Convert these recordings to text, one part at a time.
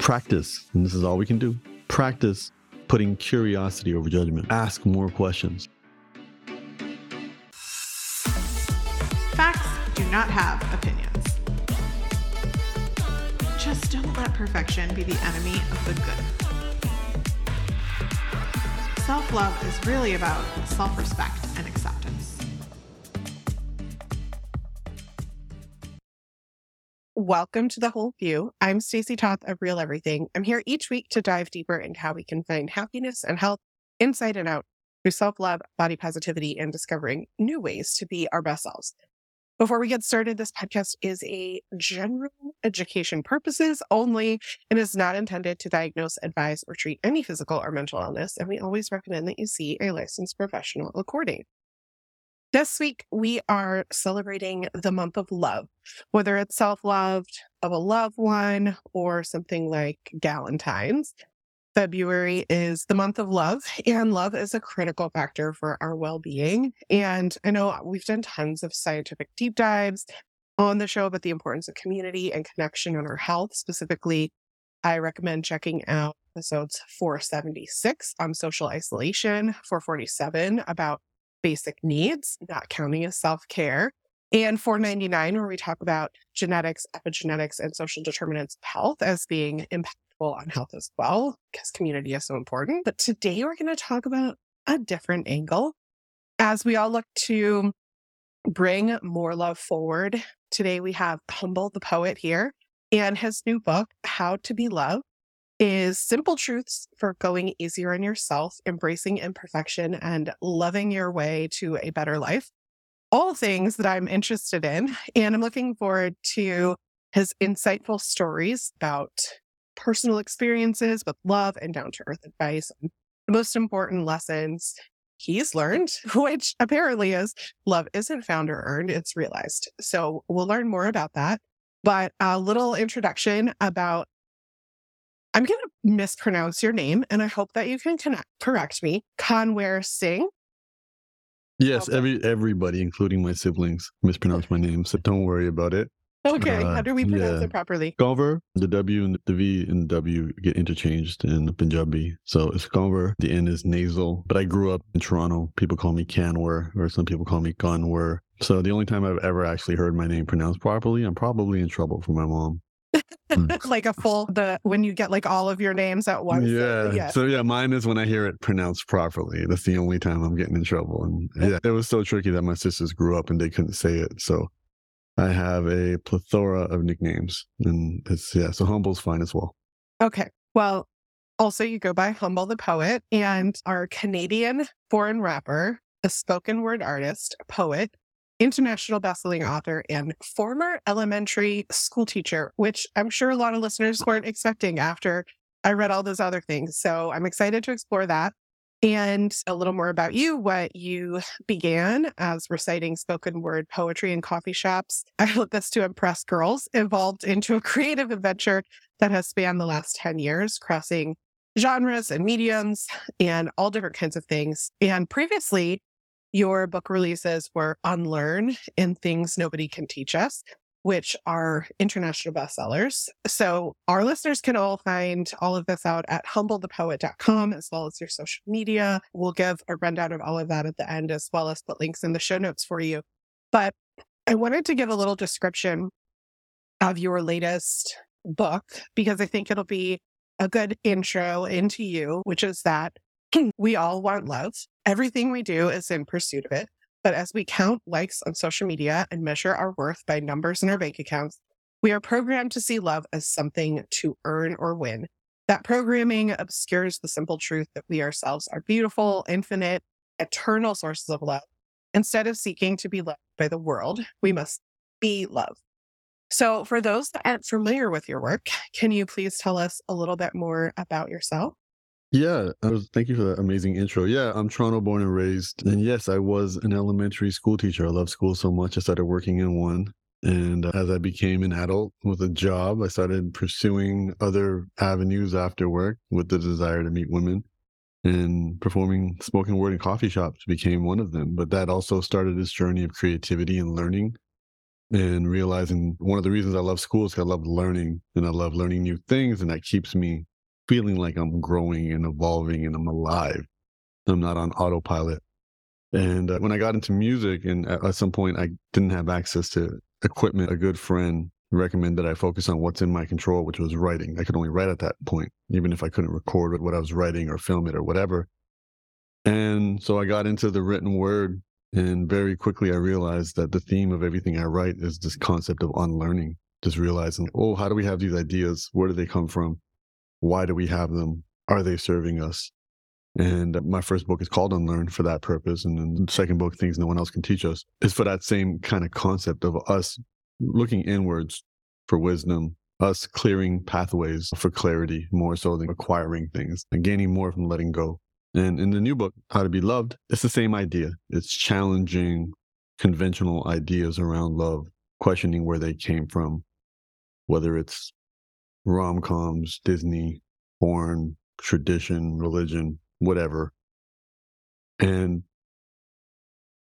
Practice, and this is all we can do, practice putting curiosity over judgment. Ask more questions. Facts do not have opinions. Just don't let perfection be the enemy of the good. Self-love is really about self-respect and acceptance. Welcome to The Whole View. I'm Stacy Toth of Real Everything. I'm here each week to dive deeper into how we can find happiness and health inside and out through self-love, body positivity, and discovering new ways to be our best selves. Before we get started, this podcast is a general education purposes only and is not intended to diagnose, advise, or treat any physical or mental illness, and we always recommend that you see a licensed professional accordingly. This week, we are celebrating the month of love, whether it's self-love of a loved one or something like Galentine's. February is the month of love, and love is a critical factor for our well-being. And I know we've done tons of scientific deep dives on the show about the importance of community and connection on our health. Specifically, I recommend checking out episodes 476 on social isolation, 447 about basic needs, not counting as self-care, and 499, where we talk about genetics, epigenetics, and social determinants of health as being impactful on health as well, because community is so important. But today we're going to talk about a different angle as we all look to bring more love forward. Today we have Humble the Poet here, and his new book, How to Be Loved, is simple truths for going easier on yourself, embracing imperfection, and loving your way to a better life. All things that I'm interested in, and I'm looking forward to his insightful stories about personal experiences with love and down-to-earth advice, and the most important lessons he's learned, which apparently is love isn't found or earned, it's realized. So we'll learn more about that. But a little introduction about, I'm going to mispronounce your name, and I hope that you can correct me. Kanwer Singh? Yes, okay. Everybody, including my siblings, mispronounced my name, so don't worry about it. Okay, how do we pronounce it properly? Kanwer, the W and the V and W get interchanged in Punjabi. So it's Kanwer, the N is nasal. But I grew up in Toronto. People call me Kanwer, or some people call me Kanwer. So the only time I've ever actually heard my name pronounced properly, I'm probably in trouble from my mom. Like a full, when you get like all of your names at once. Yeah. So yeah, mine is when I hear it pronounced properly. That's the only time I'm getting in trouble. And yeah, it was so tricky that my sisters grew up and they couldn't say it. So I have a plethora of nicknames, and so Humble's fine as well. Okay. Well, also you go by Humble the Poet, and our Canadian born rapper, a spoken word artist, poet, international bestselling author, and former elementary school teacher, which I'm sure a lot of listeners weren't expecting after I read all those other things. So I'm excited to explore that. And a little more about you, what you began as reciting spoken word poetry in coffee shops. I wrote this to impress girls, evolved into a creative adventure that has spanned the last 10 years, crossing genres and mediums and all different kinds of things. And previously, your book releases were Unlearn and Things Nobody Can Teach Us, which are international bestsellers. So our listeners can all find all of this out at humblethepoet.com, as well as your social media. We'll give a rundown of all of that at the end, as well as put links in the show notes for you. But I wanted to give a little description of your latest book, because I think it'll be a good intro into you, which is that we all want love. Everything we do is in pursuit of it. But as we count likes on social media and measure our worth by numbers in our bank accounts, we are programmed to see love as something to earn or win. That programming obscures the simple truth that we ourselves are beautiful, infinite, eternal sources of love. Instead of seeking to be loved by the world, we must be love. So for those that aren't familiar with your work, can you please tell us a little bit more about yourself? Yeah, thank you for that amazing intro. Yeah, I'm Toronto born and raised. And yes, I was an elementary school teacher. I loved school so much, I started working in one. And as I became an adult with a job, I started pursuing other avenues after work with the desire to meet women. And performing spoken word in coffee shops became one of them. But that also started this journey of creativity and learning. and realizing one of the reasons I love school is because I love learning, and I love learning new things, and that keeps me feeling like I'm growing and evolving and I'm alive. I'm not on autopilot. And when I got into music, and at some point I didn't have access to equipment, a good friend recommended I focus on what's in my control, which was writing. I could only write at that point, even if I couldn't record what I was writing or film it or whatever. And so I got into the written word, and very quickly I realized that the theme of everything I write is this concept of unlearning. Just realizing, how do we have these ideas? Where do they come from? Why do we have them? Are they serving us? And my first book is called Unlearn for that purpose. And then the second book, Things No One Else Can Teach Us, is for that same kind of concept of us looking inwards for wisdom, us clearing pathways for clarity more so than acquiring things and gaining more from letting go. And in the new book, How to Be Loved, it's the same idea. It's challenging conventional ideas around love, questioning where they came from, whether it's rom-coms, Disney, porn, tradition, religion, whatever, and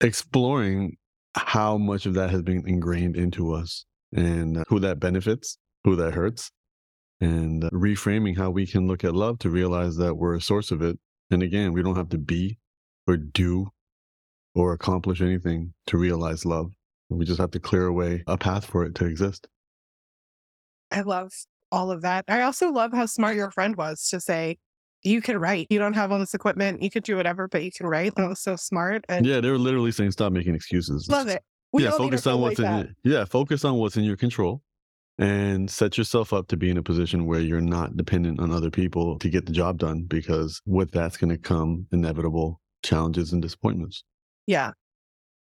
exploring how much of that has been ingrained into us and who that benefits, who that hurts, and reframing how we can look at love to realize that we're a source of it. And again, we don't have to be or do or accomplish anything to realize love. We just have to clear away a path for it to exist. I love all of that. I also love how smart your friend was to say, you can write. You don't have all this equipment. You could do whatever, but you can write. That was so smart. And yeah, they were literally saying, "Stop making excuses." Love it. Focus on what's in your control, and set yourself up to be in a position where you're not dependent on other people to get the job done. Because with that's going to come inevitable challenges and disappointments. Yeah,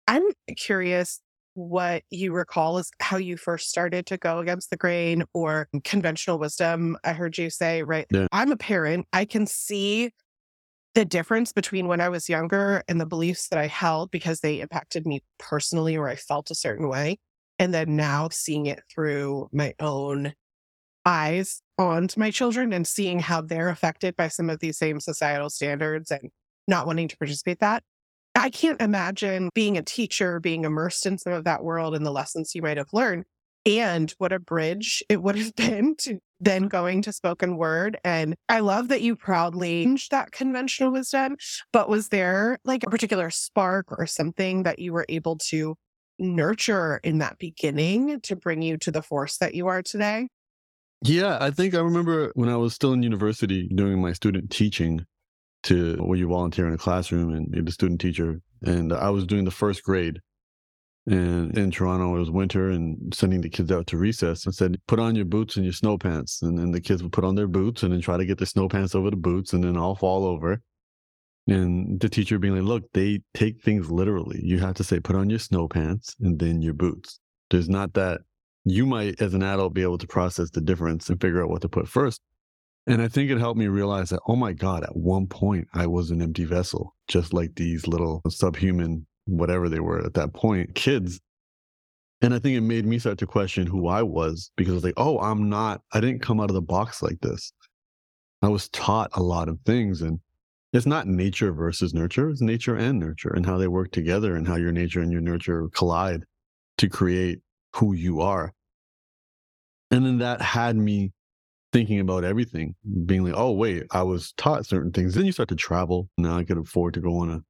I'm curious what you recall is how you first started to go against the grain or conventional wisdom. I heard you say, right? Yeah. I'm a parent. I can see the difference between when I was younger and the beliefs that I held because they impacted me personally or I felt a certain way. And then now seeing it through my own eyes onto my children and seeing how they're affected by some of these same societal standards and not wanting to participate that. I can't imagine being a teacher, being immersed in some of that world and the lessons you might have learned, and what a bridge it would have been to then going to spoken word. And I love that you proudly changed that conventional wisdom, but was there like a particular spark or something that you were able to nurture in that beginning to bring you to the force that you are today? Yeah, I think I remember when I was still in university doing my student teaching, where you volunteer in a classroom and you're the student teacher. And I was doing the first grade. And in Toronto, it was winter and sending the kids out to recess. I said, put on your boots and your snow pants. And then the kids would put on their boots and then try to get the snow pants over the boots and then all fall over. And the teacher being like, look, they take things literally. You have to say, put on your snow pants and then your boots. There's not that you might, as an adult, be able to process the difference and figure out what to put first. And I think it helped me realize that, oh my God, at one point I was an empty vessel, just like these little subhuman, whatever they were at that point, kids. And I think it made me start to question who I was, because I was like, I didn't come out of the box like this. I was taught a lot of things, and it's not nature versus nurture, it's nature and nurture, and how they work together and how your nature and your nurture collide to create who you are. And then that had me thinking about everything, being like, oh, wait, I was taught certain things. Then you start to travel. Now I could afford to go on a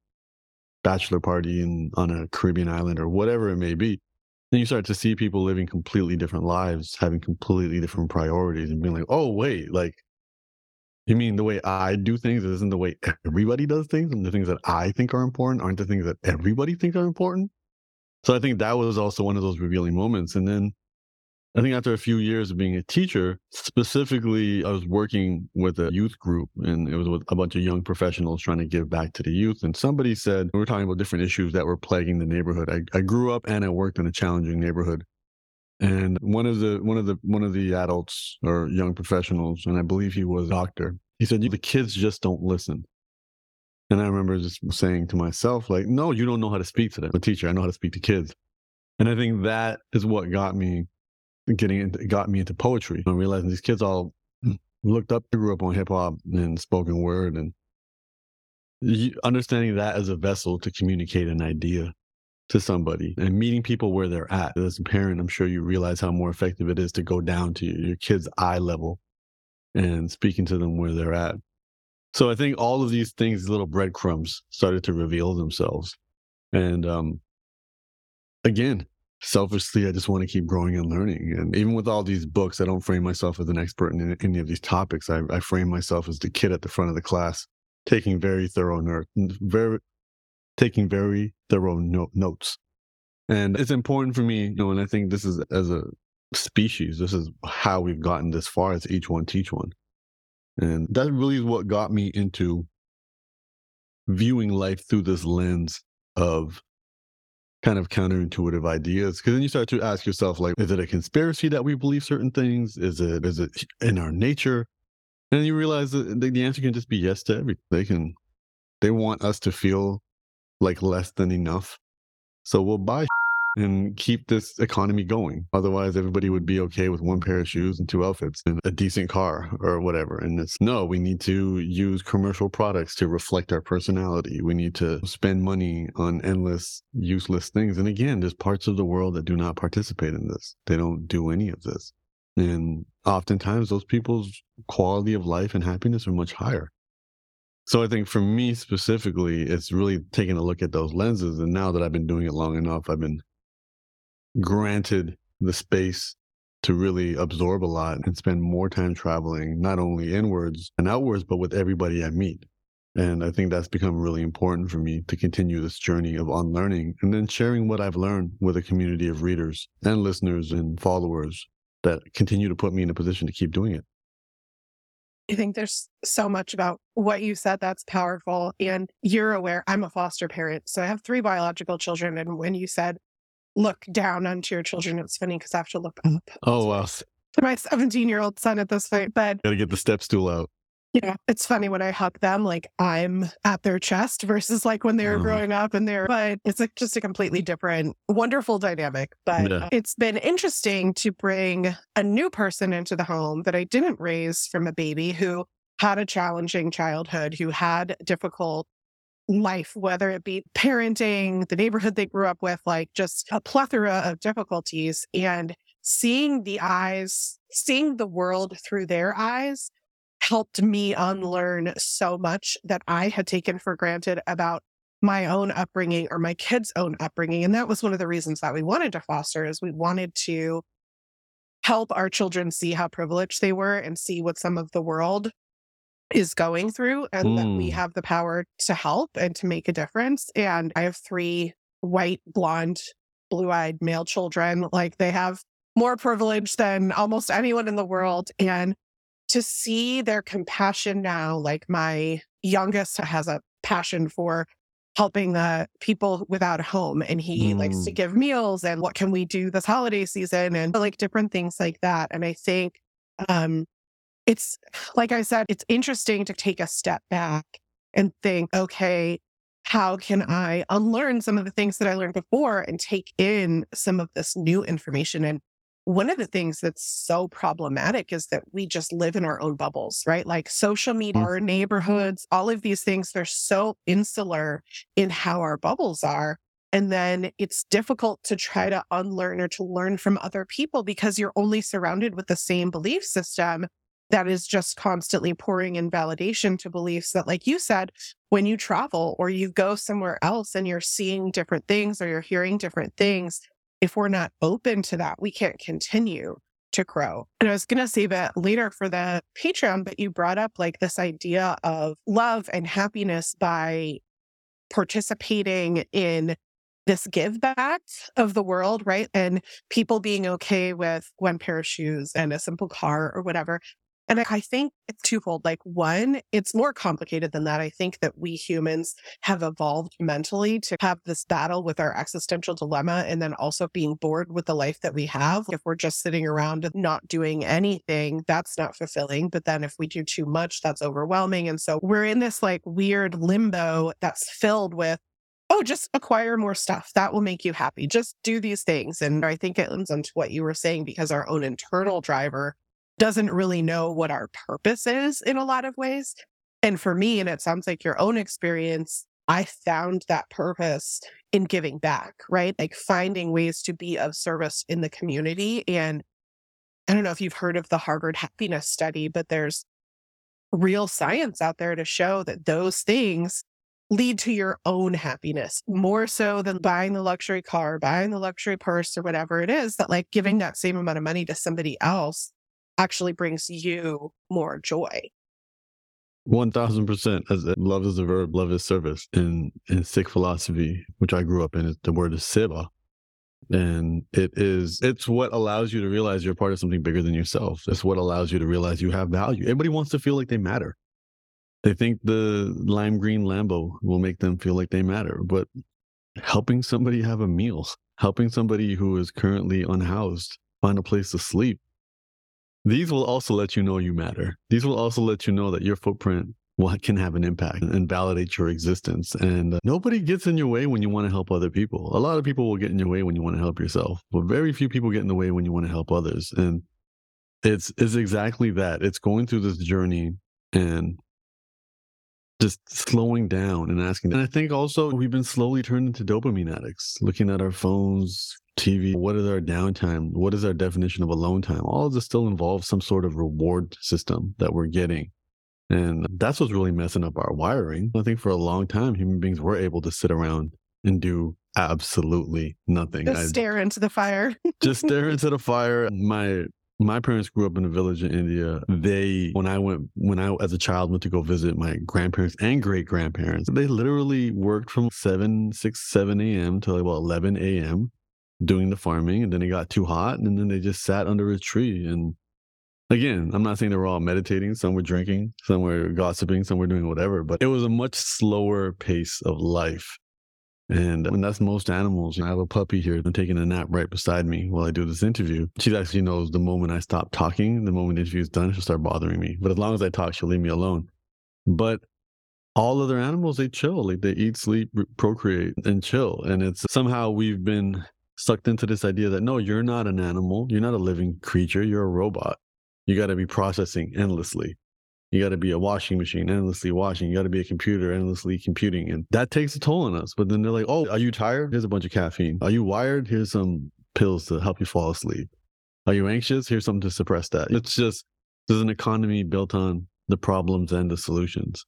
bachelor party on a Caribbean island or whatever it may be. Then you start to see people living completely different lives, having completely different priorities, and being like, oh, wait, like, you mean the way I do things isn't the way everybody does things? And the things that I think are important aren't the things that everybody thinks are important? So I think that was also one of those revealing moments. And then I think after a few years of being a teacher, specifically, I was working with a youth group, and it was with a bunch of young professionals trying to give back to the youth. And somebody said, we were talking about different issues that were plaguing the neighborhood. I grew up and I worked in a challenging neighborhood. And one of the adults or young professionals, and I believe he was a doctor, he said, the kids just don't listen. And I remember just saying to myself, like, no, you don't know how to speak to them. I'm a teacher, I know how to speak to kids. And I think that is what got me into poetry. I'm realizing these kids all grew up on hip hop and spoken word, and understanding that as a vessel to communicate an idea to somebody and meeting people where they're at. As a parent, I'm sure you realize how more effective it is to go down to your kid's eye level and speaking to them where they're at. So I think all of these things, little breadcrumbs, started to reveal themselves. And again, selfishly, I just want to keep growing and learning. And even with all these books, I don't frame myself as an expert in any of these topics. I frame myself as the kid at the front of the class, taking very thorough notes. And it's important for me, and I think this is, as a species, this is how we've gotten this far. It's each one teach one. And that really is what got me into viewing life through this lens of kind of counterintuitive ideas, because then you start to ask yourself, like, is it a conspiracy that we believe certain things? Is it in our nature? And you realize that the answer can just be yes to everything. They want us to feel like less than enough, so we'll buy and keep this economy going. Otherwise, everybody would be okay with one pair of shoes and two outfits and a decent car or whatever. And it's, no, we need to use commercial products to reflect our personality. We need to spend money on endless, useless things. And again, there's parts of the world that do not participate in this. They don't do any of this. And oftentimes, those people's quality of life and happiness are much higher. So I think for me specifically, it's really taking a look at those lenses. And now that I've been doing it long enough, I've been granted the space to really absorb a lot and spend more time traveling, not only inwards and outwards, but with everybody I meet. And I think that's become really important for me to continue this journey of unlearning and then sharing what I've learned with a community of readers and listeners and followers that continue to put me in a position to keep doing it. I think there's so much about what you said that's powerful. And you're aware, I'm a foster parent, so I have 3 biological children. And when you said, look down onto your children, it's funny because I have to look up. Oh, wow. To my 17-year-old son at this point, but gotta get the step stool out. Yeah, it's funny when I hug them, like I'm at their chest versus like when they were growing up and but it's like just a completely different, wonderful dynamic. But It's been interesting to bring a new person into the home that I didn't raise from a baby, who had a challenging childhood, who had difficult life, whether it be parenting, the neighborhood they grew up with, like just a plethora of difficulties, and seeing the world through their eyes helped me unlearn so much that I had taken for granted about my own upbringing or my kids' own upbringing. And that was one of the reasons that we wanted to foster, is we wanted to help our children see how privileged they were and see what some of the world is going through, and that we have the power to help and to make a difference. And I have 3 white, blonde, blue-eyed male children. Like, they have more privilege than almost anyone in the world. And to see their compassion now, like my youngest has a passion for helping the people without a home, and he likes to give meals and what can we do this holiday season and like different things like that. And I think, it's like I said, it's interesting to take a step back and think, okay, how can I unlearn some of the things that I learned before and take in some of this new information? And one of the things that's so problematic is that we just live in our own bubbles, right? Like social media, our neighborhoods, all of these things, they're so insular in how our bubbles are. And then it's difficult to try to unlearn or to learn from other people because you're only surrounded with the same belief system that is just constantly pouring in validation to beliefs that, like you said, when you travel or you go somewhere else and you're seeing different things or you're hearing different things, if we're not open to that, we can't continue to grow. And I was going to save it later for the Patreon, but you brought up like this idea of love and happiness by participating in this give back of the world, right? And people being okay with one pair of shoes and a simple car or whatever. And I think it's twofold. Like, one, it's more complicated than that. I think that we humans have evolved mentally to have this battle with our existential dilemma and then also being bored with the life that we have. If we're just sitting around and not doing anything, that's not fulfilling. But then if we do too much, that's overwhelming. And so we're in this like weird limbo that's filled with, oh, just acquire more stuff. That will make you happy. Just do these things. And I think it lends onto what you were saying, because our own internal driver doesn't really know what our purpose is in a lot of ways. And for me, and it sounds like your own experience, I found that purpose in giving back, right? Like finding ways to be of service in the community. And I don't know if you've heard of the Harvard Happiness Study, but there's real science out there to show that those things lead to your own happiness more so than buying the luxury car, buying the luxury purse or whatever it is, that like giving that same amount of money to somebody else actually brings you more joy. 1000%. As love is a verb, love is service. In Sikh philosophy, which I grew up in, the word is Seva. And it's what allows you to realize you're part of something bigger than yourself. It's what allows you to realize you have value. Everybody wants to feel like they matter. They think the lime green Lambo will make them feel like they matter. But helping somebody have a meal, helping somebody who is currently unhoused find a place to sleep, these will also let you know you matter. These will also let you know that your footprint can have an impact and validate your existence. And nobody gets in your way when you want to help other people. A lot of people will get in your way when you want to help yourself, but very few people get in the way when you want to help others. And it's exactly that. It's going through this journey and just slowing down and asking. And I think also we've been slowly turned into dopamine addicts, looking at our phones, TV. What is our downtime? What is our definition of alone time? All of this still involves some sort of reward system that we're getting. And that's what's really messing up our wiring. I think for a long time, human beings were able to sit around and do absolutely nothing. Just stare into the fire. Just stare into the fire. My parents grew up in a village in India. When I as a child went to go visit my grandparents and great-grandparents, they literally worked from 7 a.m. till about 11 a.m. doing the farming. And then it got too hot. And then they just sat under a tree. And again, I'm not saying they were all meditating. Some were drinking, some were gossiping, some were doing whatever. But it was a much slower pace of life. And that's most animals. I have a puppy here. I'm taking a nap right beside me while I do this interview. She actually knows the moment I stop talking, the moment the interview is done, she'll start bothering me. But as long as I talk, she'll leave me alone. But all other animals, they chill. Like they eat, sleep, procreate, and chill. And it's somehow we've been sucked into this idea that, no, you're not an animal. You're not a living creature. You're a robot. You got to be processing endlessly. You got to be a washing machine, endlessly washing. You got to be a computer, endlessly computing. And that takes a toll on us. But then they're like, oh, are you tired? Here's a bunch of caffeine. Are you wired? Here's some pills to help you fall asleep. Are you anxious? Here's something to suppress that. It's just, there's an economy built on the problems and the solutions.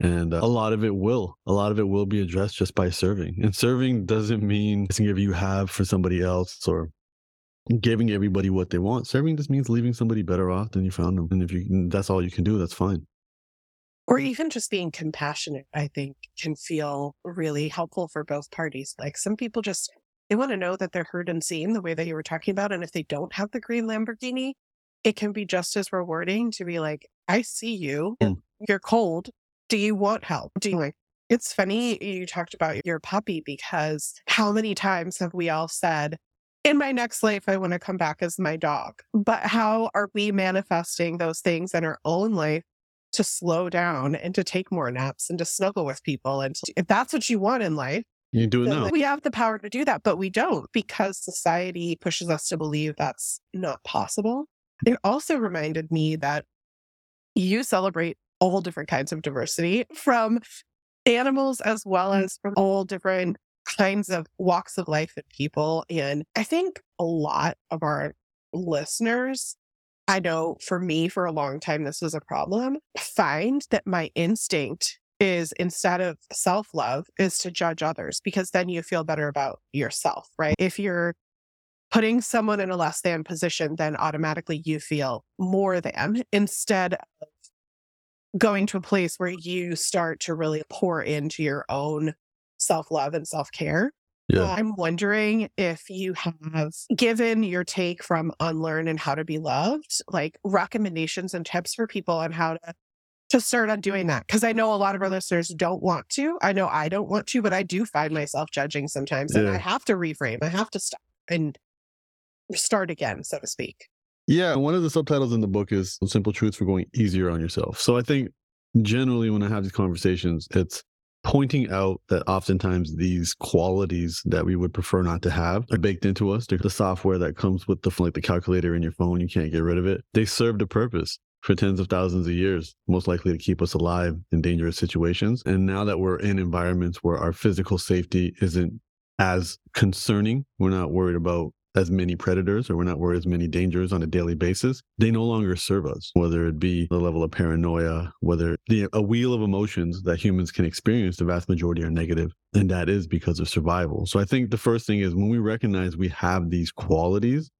And a lot of it will be addressed just by serving. And serving doesn't mean it's giving you have for somebody else or giving everybody what they want. Serving just means leaving somebody better off than you found them. And that's all you can do, that's fine. Or even just being compassionate, I think, can feel really helpful for both parties. Like some people just, they want to know that they're heard and seen the way that you were talking about. And if they don't have the green Lamborghini, it can be just as rewarding to be like, I see you. Mm. You're cold. Do you want help? Do you like? It's funny you talked about your puppy, because how many times have we all said, in my next life, I want to come back as my dog. But how are we manifesting those things in our own life to slow down and to take more naps and to snuggle with people? And if that's what you want in life, you do it now. We have the power to do that, but we don't, because society pushes us to believe that's not possible. It also reminded me that you celebrate all different kinds of diversity, from animals as well as from all different kinds of walks of life and people. And I think a lot of our listeners, I know for me for a long time, this was a problem, find that my instinct is, instead of self-love, is to judge others, because then you feel better about yourself, right? If you're putting someone in a less than position, then automatically you feel more than, instead of going to a place where you start to really pour into your own self-love and self-care. Yeah. I'm wondering if you have given your take from Unlearn and How to Be Loved, like recommendations and tips for people on how to start on doing that. Because I know a lot of our listeners don't want to. I know I don't want to, but I do find myself judging sometimes. Yeah. And I have to reframe. I have to stop and start again, so to speak. Yeah. One of the subtitles in the book is Simple Truths for Going Easier on Yourself. So I think generally when I have these conversations, it's pointing out that oftentimes these qualities that we would prefer not to have are baked into us. They're the software that comes with the calculator in your phone. You can't get rid of it. They serve the purpose. for tens of thousands of years, most likely to keep us alive in dangerous situations. And now that we're in environments where our physical safety isn't as concerning, we're not worried about as many predators, or we're not worried as many dangers on a daily basis, they no longer serve us, whether it be the level of paranoia, whether a wheel of emotions that humans can experience, the vast majority are negative. And that is because of survival. So I think the first thing is when we recognize we have these qualities,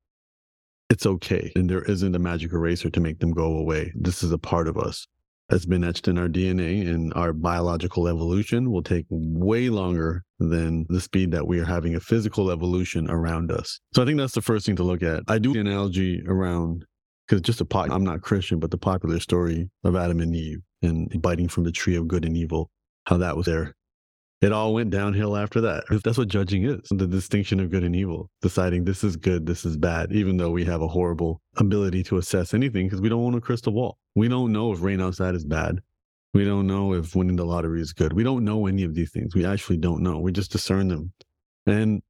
it's okay. And there isn't a magic eraser to make them go away. This is a part of us. That's been etched in our DNA, and our biological evolution will take way longer than the speed that we are having a physical evolution around us. So I think that's the first thing to look at. I do the analogy around, because I'm not Christian, but the popular story of Adam and Eve and biting from the tree of good and evil, how that was there. It all went downhill after that. That's what judging is, the distinction of good and evil, deciding this is good, this is bad, even though we have a horrible ability to assess anything because we don't own a crystal ball. We don't know if rain outside is bad. We don't know if winning the lottery is good. We don't know any of these things. We actually don't know. We just discern them. And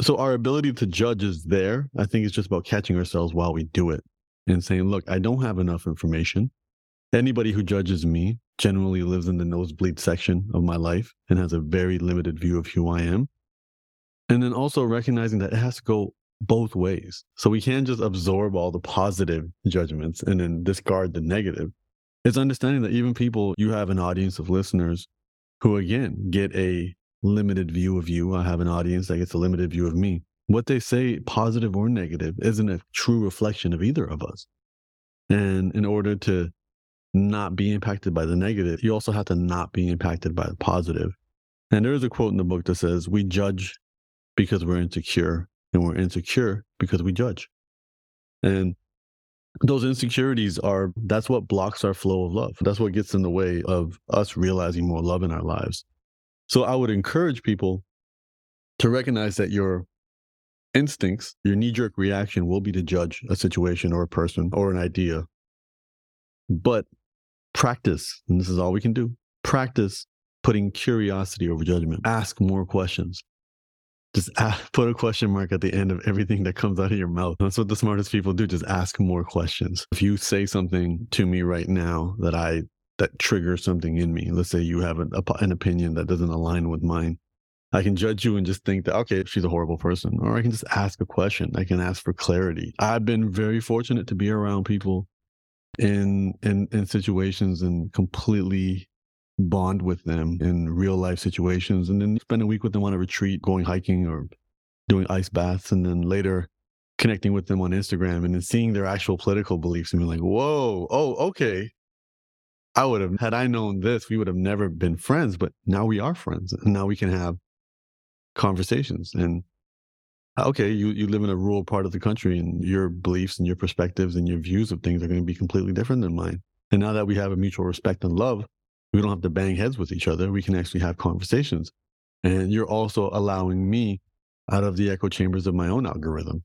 so our ability to judge is there. I think it's just about catching ourselves while we do it and saying, look, I don't have enough information. Anybody who judges me generally lives in the nosebleed section of my life and has a very limited view of who I am. And then also recognizing that it has to go both ways. So we can't just absorb all the positive judgments and then discard the negative. It's understanding that even people, you have an audience of listeners who, again, get a limited view of you. I have an audience that gets a limited view of me. What they say, positive or negative, isn't a true reflection of either of us. And in order to not be impacted by the negative, you also have to not be impacted by the positive. And there is a quote in the book that says, we judge because we're insecure, and we're insecure because we judge. And those insecurities that's what blocks our flow of love. That's what gets in the way of us realizing more love in our lives. So I would encourage people to recognize that your instincts, your knee-jerk reaction will be to judge a situation or a person or an idea. But practice, and this is all we can do, practice putting curiosity over judgment. Ask more questions. Just put a question mark at the end of everything that comes out of your mouth. That's what the smartest people do. Just ask more questions. If you say something to me right now that triggers something in me, let's say you have an opinion that doesn't align with mine, I can judge you and just think that, okay, she's a horrible person. Or I can just ask a question. I can ask for clarity. I've been very fortunate to be around people in situations and completely bond with them in real life situations, and then spend a week with them on a retreat, going hiking or doing ice baths, and then later connecting with them on Instagram and then seeing their actual political beliefs and being like, whoa, oh, okay. Had I known this, we would have never been friends, but now we are friends and now we can have conversations. And okay, you live in a rural part of the country and your beliefs and your perspectives and your views of things are going to be completely different than mine. And now that we have a mutual respect and love, we don't have to bang heads with each other. We can actually have conversations. And you're also allowing me out of the echo chambers of my own algorithm.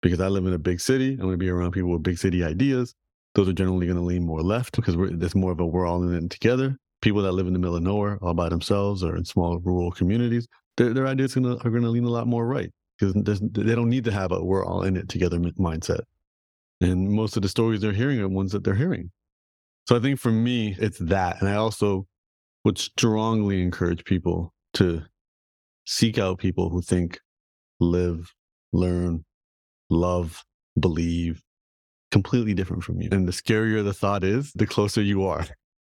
Because I live in a big city, I'm going to be around people with big city ideas. Those are generally going to lean more left because there's more of a we're all in it together. People that live in the middle of nowhere all by themselves or in small rural communities, their ideas are going to lean a lot more right. Because they don't need to have a we're all in it together mindset. And most of the stories they're hearing are ones that they're hearing. So I think for me, it's that. And I also would strongly encourage people to seek out people who think, live, learn, love, believe, completely different from you. And the scarier the thought is, the closer you are.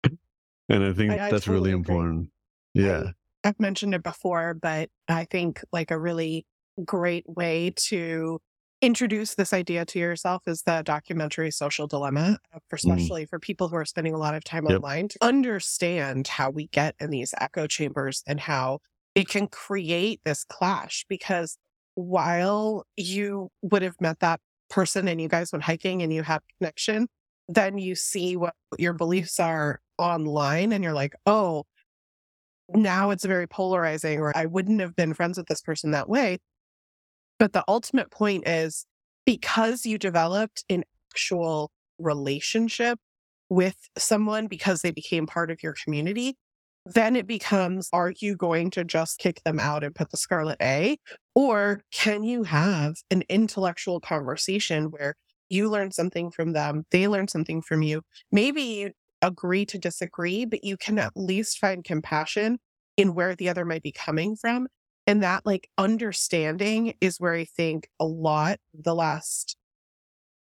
And I think that's totally really important. Agree. Yeah. I've mentioned it before, but I think like a really great way to introduce this idea to yourself is the documentary Social Dilemma, especially for people who are spending a lot of time online, to understand how we get in these echo chambers and how it can create this clash. Because while you would have met that person and you guys went hiking and you had connection, then you see what your beliefs are online and you're like, oh, now it's very polarizing, or I wouldn't have been friends with this person that way. But the ultimate point is, because you developed an actual relationship with someone because they became part of your community, then it becomes, are you going to just kick them out and put the scarlet A? Or can you have an intellectual conversation where You learn something from them. They learn something from you. Maybe you agree to disagree, but you can at least find compassion in where the other might be coming from. And that like understanding is where I think a lot of the last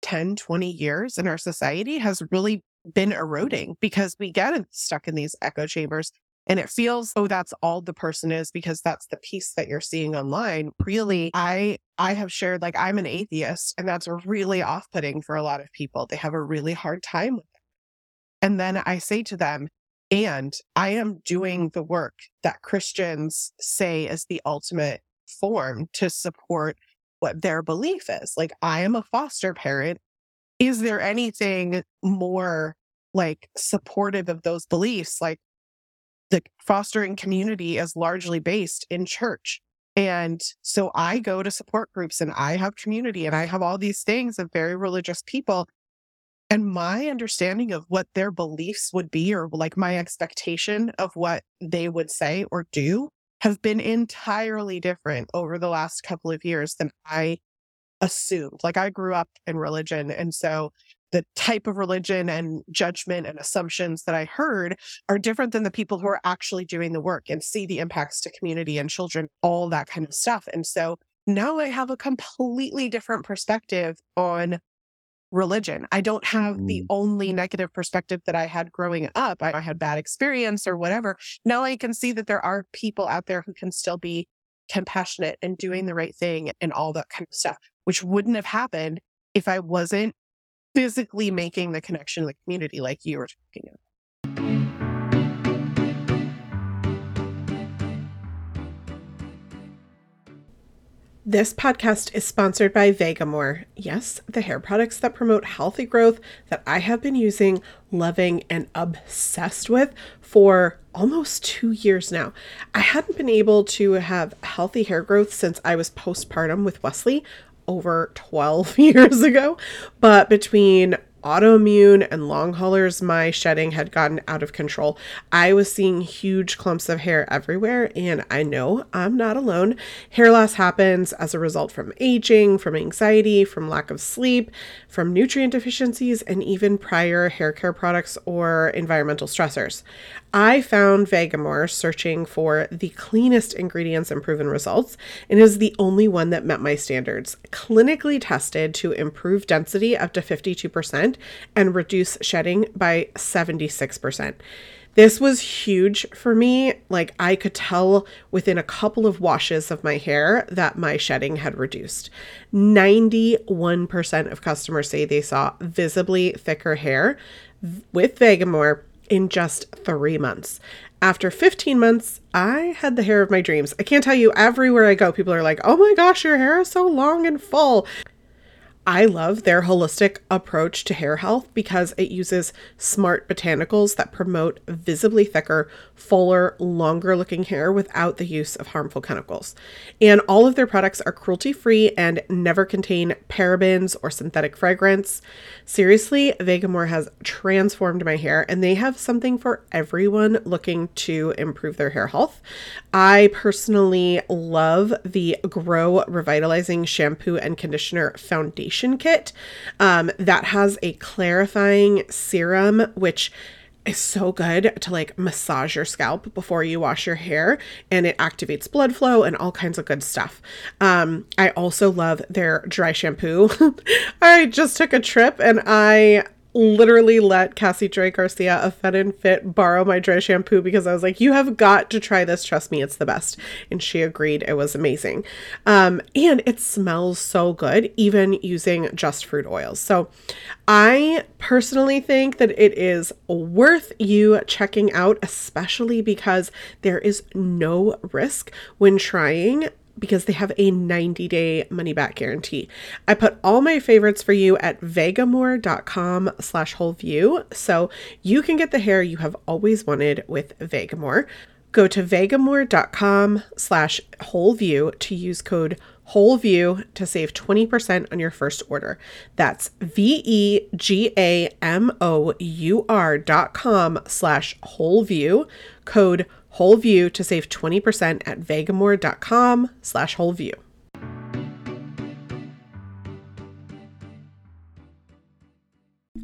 10, 20 years in our society has really been eroding, because we get stuck in these echo chambers and it feels, oh, that's all the person is because that's the piece that you're seeing online. Really, I have shared, like, I'm an atheist, and that's really off-putting for a lot of people. They have a really hard time with it. And then I say to them, and I am doing the work that Christians say is the ultimate form to support what their belief is. Like, I am a foster parent. Is there anything more like supportive of those beliefs? Like, the fostering community is largely based in church. And so I go to support groups and I have community and I have all these things of very religious people. And my understanding of what their beliefs would be, or like my expectation of what they would say or do, have been entirely different over the last couple of years than I assumed. Like, I grew up in religion. And so the type of religion and judgment and assumptions that I heard are different than the people who are actually doing the work and see the impacts to community and children, all that kind of stuff. And so now I have a completely different perspective on religion. I don't have the only negative perspective that I had growing up. I had bad experience or whatever. Now I can see that there are people out there who can still be compassionate and doing the right thing and all that kind of stuff, which wouldn't have happened if I wasn't physically making the connection to the community like you were talking about. This podcast is sponsored by Vegamour. Yes, the hair products that promote healthy growth that I have been using, loving, and obsessed with for almost 2 years now. I hadn't been able to have healthy hair growth since I was postpartum with Wesley over 12 years ago, but between autoimmune and long haulers, my shedding had gotten out of control. I was seeing huge clumps of hair everywhere, and I know I'm not alone. Hair loss happens as a result from aging, from anxiety, from lack of sleep, from nutrient deficiencies, and even prior hair care products or environmental stressors. I found Vegamour searching for the cleanest ingredients and proven results, and is the only one that met my standards. Clinically tested to improve density up to 52%. And reduce shedding by 76%. This was huge for me. Like, I could tell within a couple of washes of my hair that my shedding had reduced. 91% of customers say they saw visibly thicker hair with Vegamour in just 3 months. After 15 months, I had the hair of my dreams. I can't tell you, everywhere I go, people are like, oh my gosh, your hair is so long and full. I love their holistic approach to hair health because it uses smart botanicals that promote visibly thicker, fuller, longer looking hair without the use of harmful chemicals. And all of their products are cruelty free and never contain parabens or synthetic fragrance. Seriously, Vegamour has transformed my hair, and they have something for everyone looking to improve their hair health. I personally love the Grow Revitalizing Shampoo and Conditioner Foundation Kit that has a clarifying serum, which is so good to like massage your scalp before you wash your hair, and it activates blood flow and all kinds of good stuff. I also love their dry shampoo. I just took a trip and I literally let Cassie Joy Garcia of Fed and Fit borrow my dry shampoo because I was like, you have got to try this. Trust me, it's the best. And she agreed. It was amazing. And it smells so good, even using just fruit oils. So I personally think that it is worth you checking out, especially because there is no risk when trying, because they have a 90-day money-back guarantee. I put all my favorites for you at Vegamour.com/wholeview, so you can get the hair you have always wanted with Vegamour. Go to Vegamour.com/wholeview to use code WHOLEVIEW to save 20% on your first order. That's Vegamour.com/wholeview, code Whole View to save 20% at Vegamour.com/wholeview.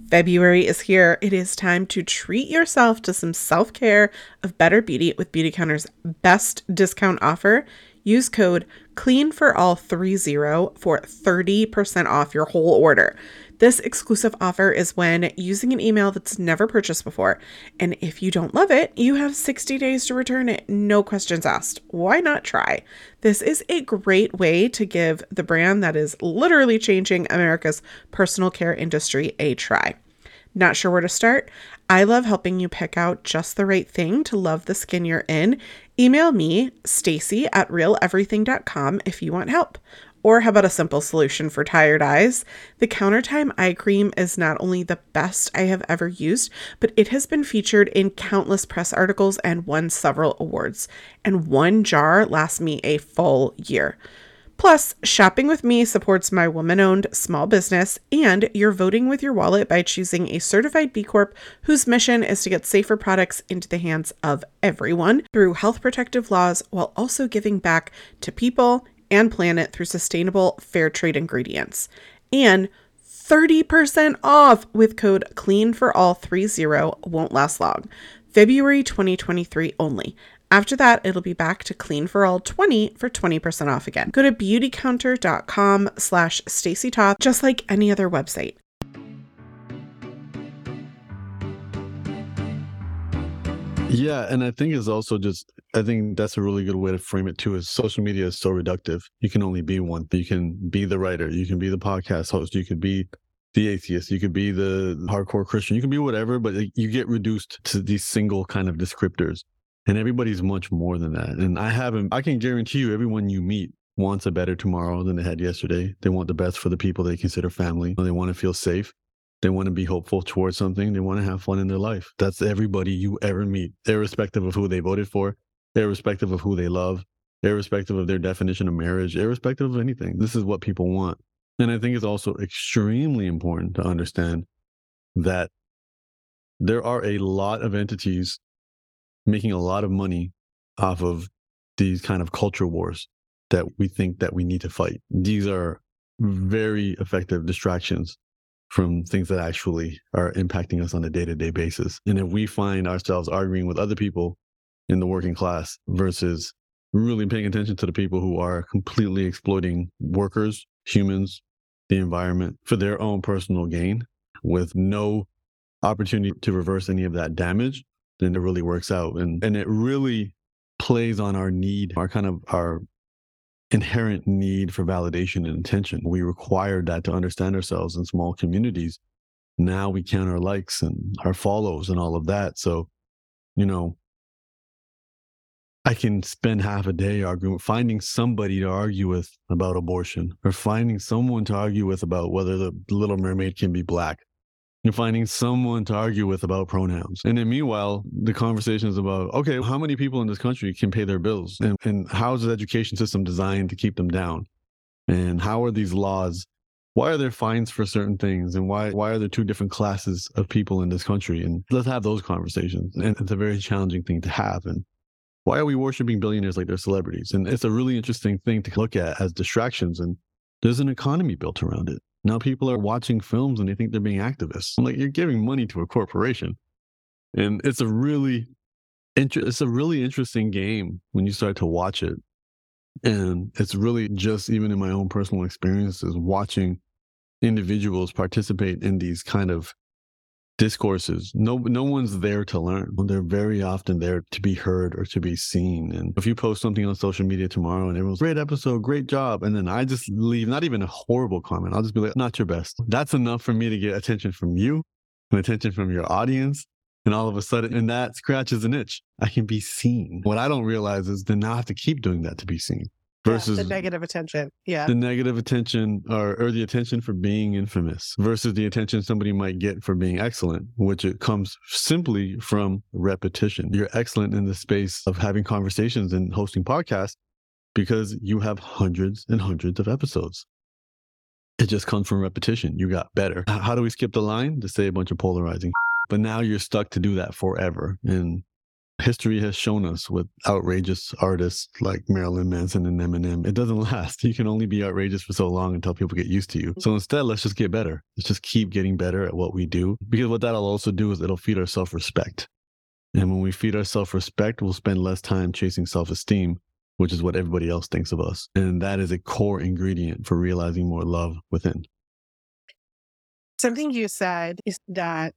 February is here. It is time to treat yourself to some self-care of better beauty with Beautycounter's best discount offer. Use code CLEANFORALL30 for 30% off your whole order. This exclusive offer is when using an email that's never purchased before. And if you don't love it, you have 60 days to return it. No questions asked. Why not try? This is a great way to give the brand that is literally changing America's personal care industry a try. Not sure where to start? I love helping you pick out just the right thing to love the skin you're in. Email me, Stacy, at realeverything.com if you want help. Or how about a simple solution for tired eyes? The Countertime Eye Cream is not only the best I have ever used, but it has been featured in countless press articles and won several awards. And one jar lasts me a full year. Plus, shopping with me supports my woman-owned small business, and you're voting with your wallet by choosing a certified B Corp whose mission is to get safer products into the hands of everyone through health protective laws while also giving back to people and planet through sustainable fair trade ingredients. And 30% off with code CLEANFORALL30 won't last long. February 2023 only. After that, it'll be back to CLEANFORALL20 for 20% off again. Go to beautycounter.com/Stacy Toth, just like any other website. Yeah, and I think it's also just, I think that's a really good way to frame it too, is social media is so reductive. You can only be one. You can be the writer. You can be the podcast host. You could be the atheist. You could be the hardcore Christian. You can be whatever, but you get reduced to these single kind of descriptors. And everybody's much more than that. And I can guarantee you everyone you meet wants a better tomorrow than they had yesterday. They want the best for the people they consider family. They want to feel safe. They want to be hopeful towards something. They want to have fun in their life. That's everybody you ever meet, irrespective of who they voted for, irrespective of who they love, irrespective of their definition of marriage, irrespective of anything. This is what people want. And I think it's also extremely important to understand that there are a lot of entities making a lot of money off of these kind of culture wars that we think that we need to fight. These are very effective distractions from things that actually are impacting us on a day-to-day basis. And if we find ourselves arguing with other people in the working class versus really paying attention to the people who are completely exploiting workers, humans, the environment for their own personal gain with no opportunity to reverse any of that damage, then it really works out. And it really plays on our need, our inherent need for validation and attention. We require that to understand ourselves in small communities. Now we count our likes and our follows and all of that. So, I can spend half a day finding somebody to argue with about abortion, or finding someone to argue with about whether the Little Mermaid can be black. You're finding someone to argue with about pronouns. And then meanwhile, the conversation is about, okay, how many people in this country can pay their bills? And how is the education system designed to keep them down? And how are these laws? Why are there fines for certain things? And why are there two different classes of people in this country? And let's have those conversations. And it's a very challenging thing to have. And why are we worshiping billionaires like they're celebrities? And it's a really interesting thing to look at as distractions. And there's an economy built around it. Now people are watching films and they think they're being activists. I'm like, you're giving money to a corporation. And it's a really interesting game when you start to watch it. And it's really just, even in my own personal experiences, watching individuals participate in these kind of discourses. No one's there to learn. They're very often there to be heard or to be seen. And if you post something on social media tomorrow and everyone's, great episode, great job, and then I just leave not even a horrible comment, I'll just be like, not your best. That's enough for me to get attention from you and attention from your audience. And all of a sudden, and that scratches an itch. I can be seen. What I don't realize is then I have to keep doing that to be seen. Versus the negative attention. Yeah. The negative attention or the attention for being infamous versus the attention somebody might get for being excellent, which it comes simply from repetition. You're excellent in the space of having conversations and hosting podcasts because you have hundreds and hundreds of episodes. It just comes from repetition. You got better. How do we skip the line? To say a bunch of polarizing. But now you're stuck to do that forever. And history has shown us with outrageous artists like Marilyn Manson and Eminem, it doesn't last. You can only be outrageous for so long until people get used to you. So instead, let's just get better. Let's just keep getting better at what we do, because what that'll also do is it'll feed our self-respect. And when we feed our self-respect, we'll spend less time chasing self-esteem, which is what everybody else thinks of us. And that is a core ingredient for realizing more love within. Something you said is that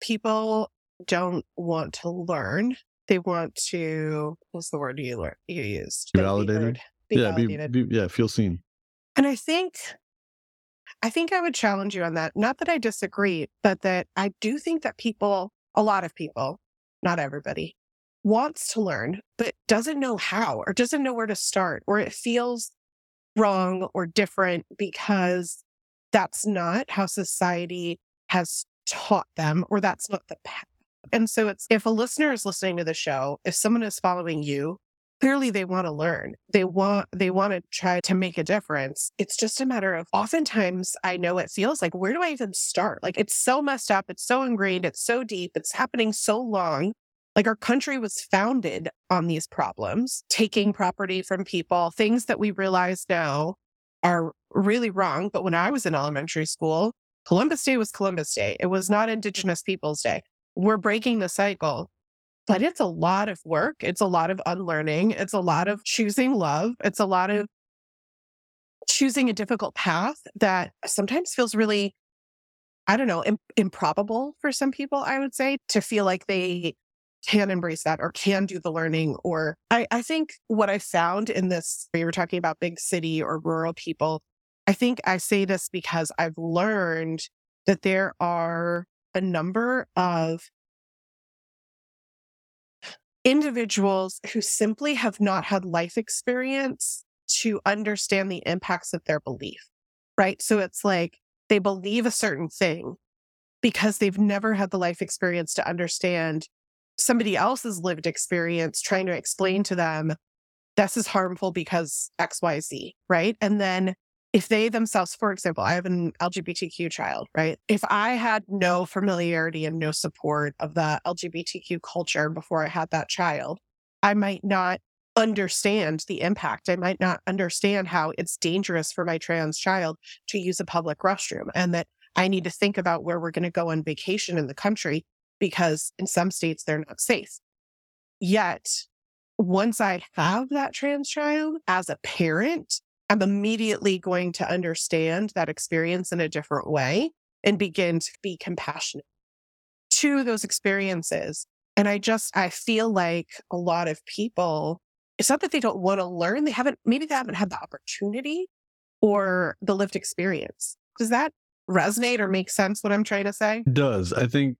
people don't want to learn. They want to, what's the word you used? Be validated. Feel seen. And I think I would challenge you on that. Not that I disagree, but that I do think that people, a lot of people, not everybody, wants to learn, but doesn't know how or doesn't know where to start, or it feels wrong or different because that's not how society has taught them, or that's not the path. And so it's, if a listener is listening to the show, if someone is following you, clearly they want to learn. They want to try to make a difference. It's just a matter of, oftentimes I know it feels like, where do I even start? Like, it's so messed up. It's so ingrained. It's so deep. It's happening so long. Like, our country was founded on these problems, taking property from people, things that we realize now are really wrong. But when I was in elementary school, Columbus Day was Columbus Day. It was not Indigenous Peoples Day. We're breaking the cycle. But it's a lot of work. It's a lot of unlearning. It's a lot of choosing love. It's a lot of choosing a difficult path that sometimes feels really, I don't know, improbable for some people, I would say, to feel like they can embrace that or can do the learning. Or I think what I found in this, we were talking about big city or rural people. I think I say this because I've learned that there are a number of individuals who simply have not had life experience to understand the impacts of their belief, right? So it's like they believe a certain thing because they've never had the life experience to understand somebody else's lived experience, trying to explain to them, this is harmful because X, Y, Z, right? And then if they themselves, for example, I have an LGBTQ child, right? If I had no familiarity and no support of the LGBTQ culture before I had that child, I might not understand the impact. I might not understand how it's dangerous for my trans child to use a public restroom, and that I need to think about where we're going to go on vacation in the country because in some states they're not safe. Yet, once I have that trans child as a parent, I'm immediately going to understand that experience in a different way and begin to be compassionate to those experiences. And I feel like a lot of people, it's not that they don't want to learn. Maybe they haven't had the opportunity or the lived experience. Does that resonate or make sense what I'm trying to say? It does. I think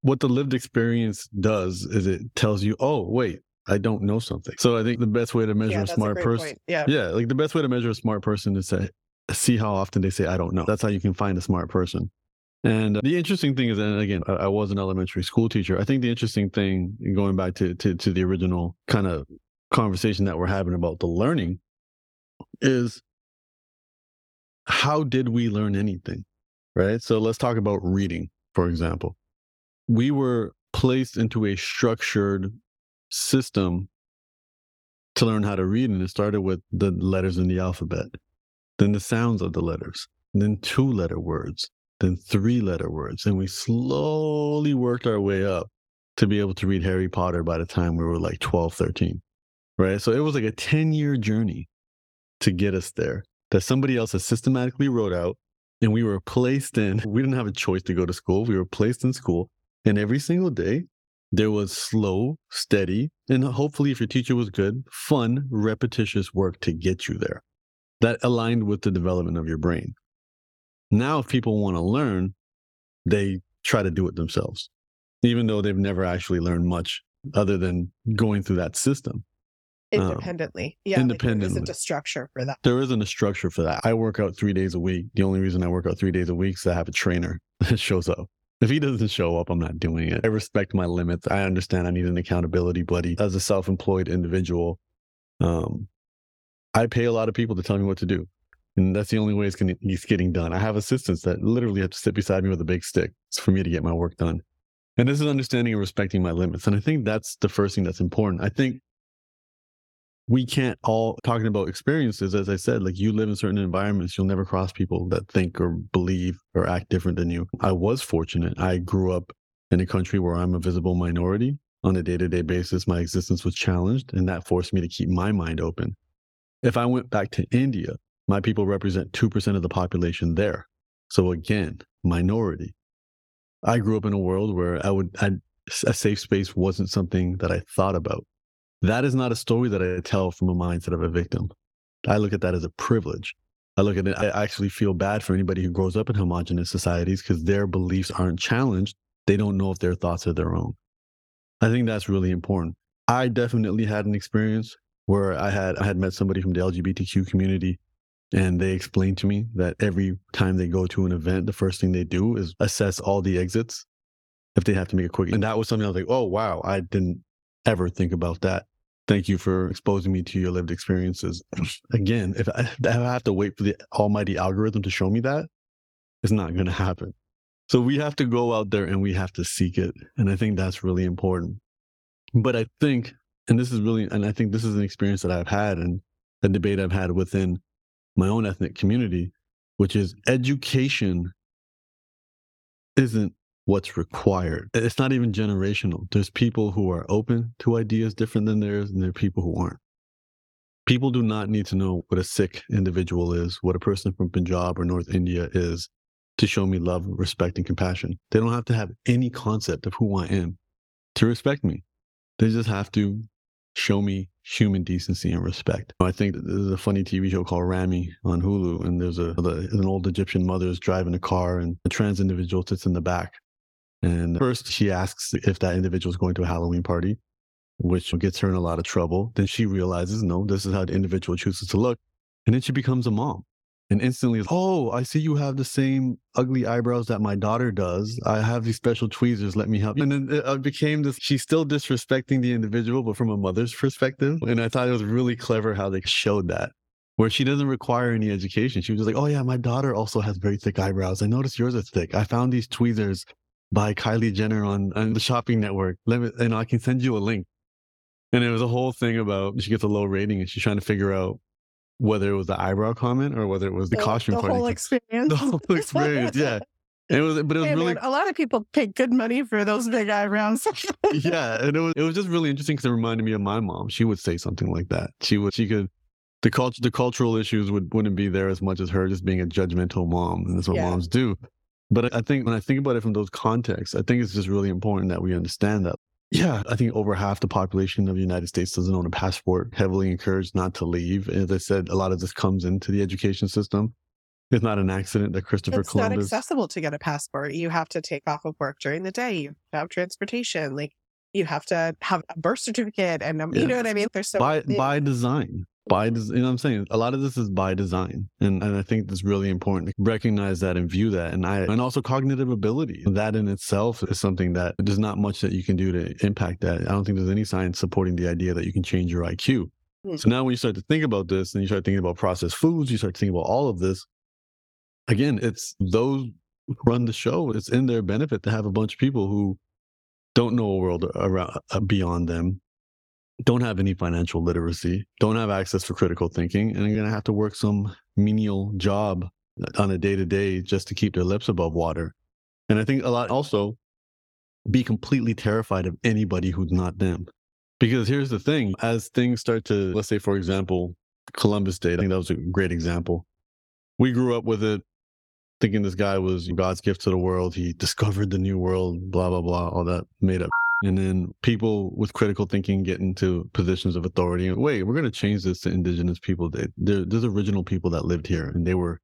what the lived experience does is it tells you, oh, wait, I don't know something. So I think the best way to measure a smart person, the best way to measure a smart person is to see how often they say, I don't know. That's how you can find a smart person. And the interesting thing is, and again, I was an elementary school teacher. I think the interesting thing, going back to the original kind of conversation that we're having about the learning, is how did we learn anything, right? So let's talk about reading, for example. We were placed into a structured system to learn how to read, and it started with the letters in the alphabet, then the sounds of the letters, then 2-letter words, then 3-letter words, and we slowly worked our way up to be able to read Harry Potter by the time we were like 12, 13, right? So it was like a 10-year journey to get us there that somebody else has systematically wrote out, and we were placed in. We didn't have a choice to go to school. We were placed in school, and every single day there was slow, steady, and hopefully if your teacher was good, fun, repetitious work to get you there. That aligned with the development of your brain. Now, if people want to learn, they try to do it themselves, even though they've never actually learned much other than going through that system. Independently. Independently. There isn't a structure for that. I work out 3 days a week. The only reason I work out 3 days a week is I have a trainer that shows up. If he doesn't show up, I'm not doing it. I respect my limits. I understand I need an accountability buddy. As a self-employed individual, I pay a lot of people to tell me what to do. And that's the only way it's getting done. I have assistants that literally have to sit beside me with a big stick for me to get my work done. And this is understanding and respecting my limits. And I think that's the first thing that's important. I think we can't all, talking about experiences, as I said, like you live in certain environments, you'll never cross people that think or believe or act different than you. I was fortunate. I grew up in a country where I'm a visible minority. On a day-to-day basis, my existence was challenged, and that forced me to keep my mind open. If I went back to India, my people represent 2% of the population there. So again, minority. I grew up in a world where a safe space wasn't something that I thought about. That is not a story that I tell from a mindset of a victim. I look at that as a privilege. I look at it, I actually feel bad for anybody who grows up in homogenous societies because their beliefs aren't challenged. They don't know if their thoughts are their own. I think that's really important. I definitely had an experience where I had met somebody from the LGBTQ community, and they explained to me that every time they go to an event, the first thing they do is assess all the exits if they have to make a quick. And that was something I was like, oh, wow, I didn't ever think about that. Thank you for exposing me to your lived experiences. Again, if I have to wait for the almighty algorithm to show me that, it's not going to happen. So we have to go out there and we have to seek it. And I think that's really important. But I think, I think this is an experience that I've had and a debate I've had within my own ethnic community, which is education isn't what's required. It's not even generational. There's people who are open to ideas different than theirs, and there are people who aren't. People do not need to know what a Sikh individual is, what a person from Punjab or North India is, to show me love, respect, and compassion. They don't have to have any concept of who I am to respect me. They just have to show me human decency and respect. I think there's a funny TV show called Ramy on Hulu, and there's an old Egyptian mother is driving a car, and a trans individual sits in the back. And first, she asks if that individual is going to a Halloween party, which gets her in a lot of trouble. Then she realizes, no, this is how the individual chooses to look. And then she becomes a mom. And instantly, oh, I see you have the same ugly eyebrows that my daughter does. I have these special tweezers. Let me help you. And then it became this, she's still disrespecting the individual, but from a mother's perspective. And I thought it was really clever how they showed that, where she doesn't require any education. She was just like, oh yeah, my daughter also has very thick eyebrows. I noticed yours are thick. I found these tweezers by Kylie Jenner on the shopping network. And I can send you a link. And it was a whole thing about, she gets a low rating and she's trying to figure out whether it was the eyebrow comment or whether it was the costume party. The whole experience, yeah. It was really... A lot of people pay good money for those big eyebrows. Yeah, and it was just really interesting because it reminded me of my mom. She would say something like that. The cultural issues wouldn't be there as much as her just being a judgmental mom, and that's what moms do. But I think when I think about it from those contexts, I think it's just really important that we understand that. Yeah, I think over half the population of the United States doesn't own a passport, heavily encouraged not to leave. As I said, a lot of this comes into the education system. It's not an accident that Christopher Columbus... It's not accessible to get a passport. You have to take off of work during the day. You have to have transportation. Like, you have to have a birth certificate. And you know what I mean? There's so by design. You know what I'm saying? A lot of this is by design. And I think that's really important to recognize that and view that. And also cognitive ability. That in itself is something that there's not much that you can do to impact that. I don't think there's any science supporting the idea that you can change your IQ. Mm-hmm. So now when you start to think about this and you start thinking about processed foods, you start thinking about all of this, again, it's those who run the show. It's in their benefit to have a bunch of people who don't know a world around, beyond them, don't have any financial literacy, don't have access for critical thinking, and are going to have to work some menial job on a day-to-day just to keep their lips above water. And I think a lot also be completely terrified of anybody who's not them. Because here's the thing, as things start to, let's say, for example, Columbus Day, I think that was a great example. We grew up with it, thinking this guy was God's gift to the world. He discovered the new world, blah, blah, blah, all that made up. And then people with critical thinking get into positions of authority. And wait, we're going to change this to indigenous people. There's original people that lived here and they were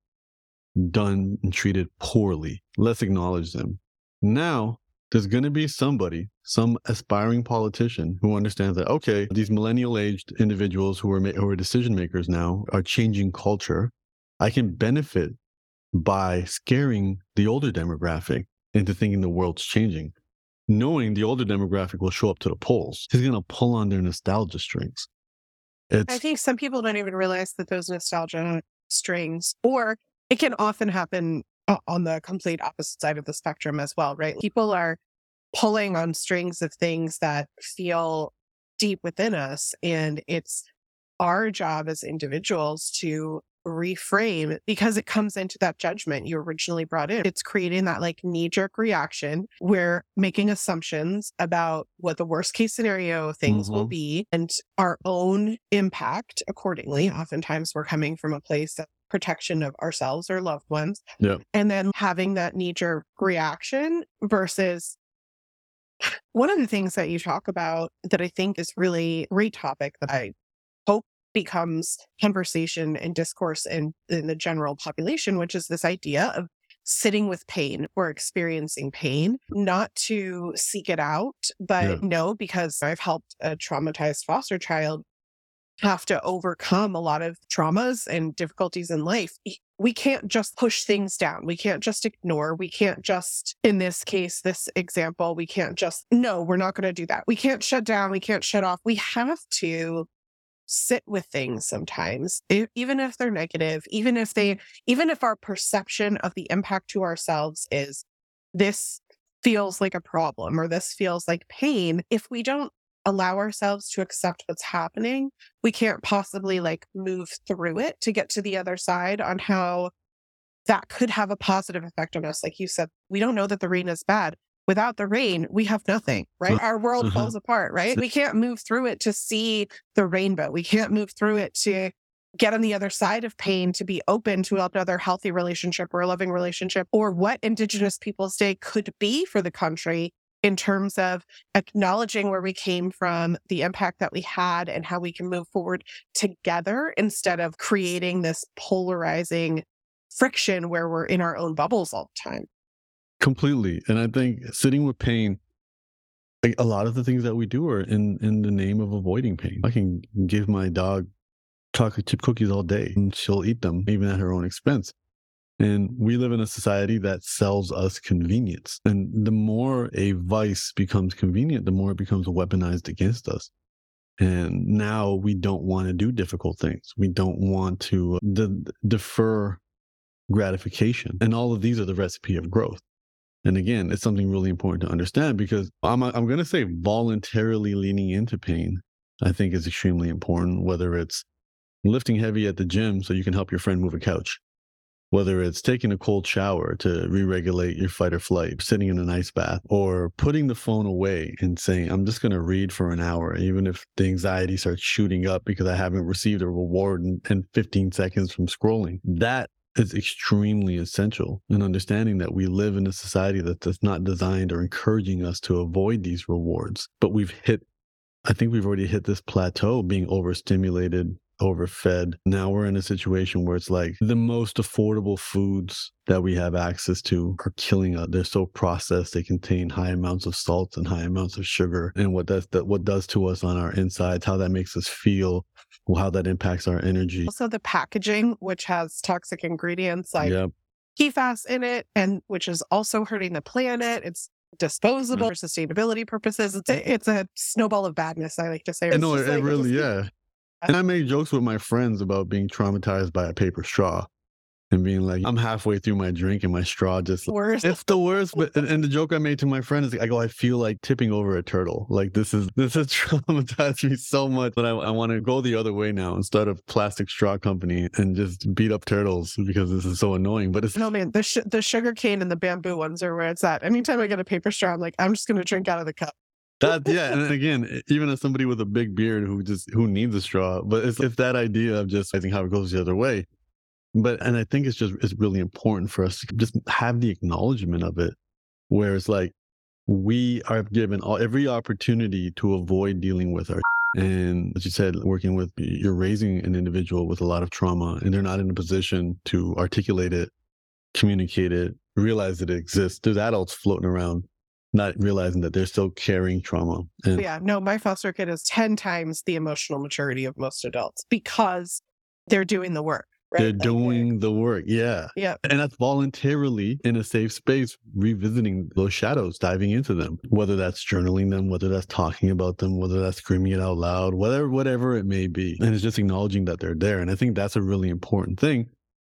done and treated poorly. Let's acknowledge them. Now, there's going to be somebody, some aspiring politician who understands that, okay, these millennial-aged individuals who are decision makers now are changing culture. I can benefit by scaring the older demographic into thinking the world's changing. Knowing the older demographic will show up to the polls, he's going to pull on their nostalgia strings. I think some people don't even realize that those nostalgia strings, or it can often happen on the complete opposite side of the spectrum as well, right? People are pulling on strings of things that feel deep within us. And it's our job as individuals to reframe, because it comes into that judgment you originally brought in. It's creating that like knee-jerk reaction. We're making assumptions about what the worst case scenario things will be and our own impact accordingly. Oftentimes we're coming from a place of protection of ourselves or loved ones. Yeah. And then having that knee-jerk reaction versus one of the things that you talk about that I think is really a great topic that I hope becomes conversation and discourse in the general population, which is this idea of sitting with pain or experiencing pain, not to seek it out, but no, because I've helped a traumatized foster child have to overcome a lot of traumas and difficulties in life. We can't just push things down. We can't just ignore. We can't just, in this case, this example, we can't just, no, we're not going to do that. We can't shut down. We can't shut off. We have to sit with things sometimes, even if they're negative, even if our perception of the impact to ourselves is this feels like a problem or this feels like pain. If we don't allow ourselves to accept what's happening, we can't possibly like move through it to get to the other side on how that could have a positive effect on us. Like you said, we don't know that the rain is bad. Without the rain, we have nothing, right? Our world falls apart, right? We can't move through it to see the rainbow. We can't move through it to get on the other side of pain, to be open to another healthy relationship or a loving relationship, or what Indigenous Peoples Day could be for the country in terms of acknowledging where we came from, the impact that we had, and how we can move forward together instead of creating this polarizing friction where we're in our own bubbles all the time. Completely. And I think sitting with pain, like a lot of the things that we do are in the name of avoiding pain. I can give my dog chocolate chip cookies all day and she'll eat them, even at her own expense. And we live in a society that sells us convenience. And the more a vice becomes convenient, the more it becomes weaponized against us. And now we don't want to do difficult things. We don't want to defer gratification. And all of these are the recipe of growth. And again, it's something really important to understand, because I'm going to say voluntarily leaning into pain, I think, is extremely important, whether it's lifting heavy at the gym so you can help your friend move a couch, whether it's taking a cold shower to re-regulate your fight or flight, sitting in an ice bath, or putting the phone away and saying, I'm just going to read for an hour, even if the anxiety starts shooting up because I haven't received a reward in 15 seconds from scrolling. That is extremely essential in understanding that we live in a society that's not designed or encouraging us to avoid these rewards. But I think we've already hit this plateau, being overstimulated, overfed. Now we're in a situation where it's like the most affordable foods that we have access to are killing us. They're so processed. They contain high amounts of salt and high amounts of sugar. And what does to us on our insides, how that makes us feel, how that impacts our energy. Also the packaging, which has toxic ingredients like PFAS in it, and which is also hurting the planet. It's disposable for sustainability purposes. It's a snowball of badness, I like to say. No, it like, really, And I made jokes with my friends about being traumatized by a paper straw and being like, I'm halfway through my drink and my straw just... Worst. It's the worst. But and the joke I made to my friend is like, I feel like tipping over a turtle. Like this has traumatized me so much that I want to go the other way now and start a plastic straw company and just beat up turtles because this is so annoying. But it's... No, man, the sugar cane and the bamboo ones are where it's at. Anytime I get a paper straw, I'm like, I'm just going to drink out of the cup. And again, even as somebody with a big beard who needs a straw, but it's that idea of just, I think, how it goes the other way. And I think it's really important for us to just have the acknowledgement of it, where it's like, we are given every opportunity to avoid dealing with our. And as you said, you're raising an individual with a lot of trauma and they're not in a position to articulate it, communicate it, realize that it exists. There's adults floating around not realizing that they're still carrying trauma. And my foster kid is 10 times the emotional maturity of most adults because they're doing the work. Right? They're doing the work, yeah. And that's voluntarily in a safe space, revisiting those shadows, diving into them, whether that's journaling them, whether that's talking about them, whether that's screaming it out loud, whatever it may be. And it's just acknowledging that they're there. And I think that's a really important thing.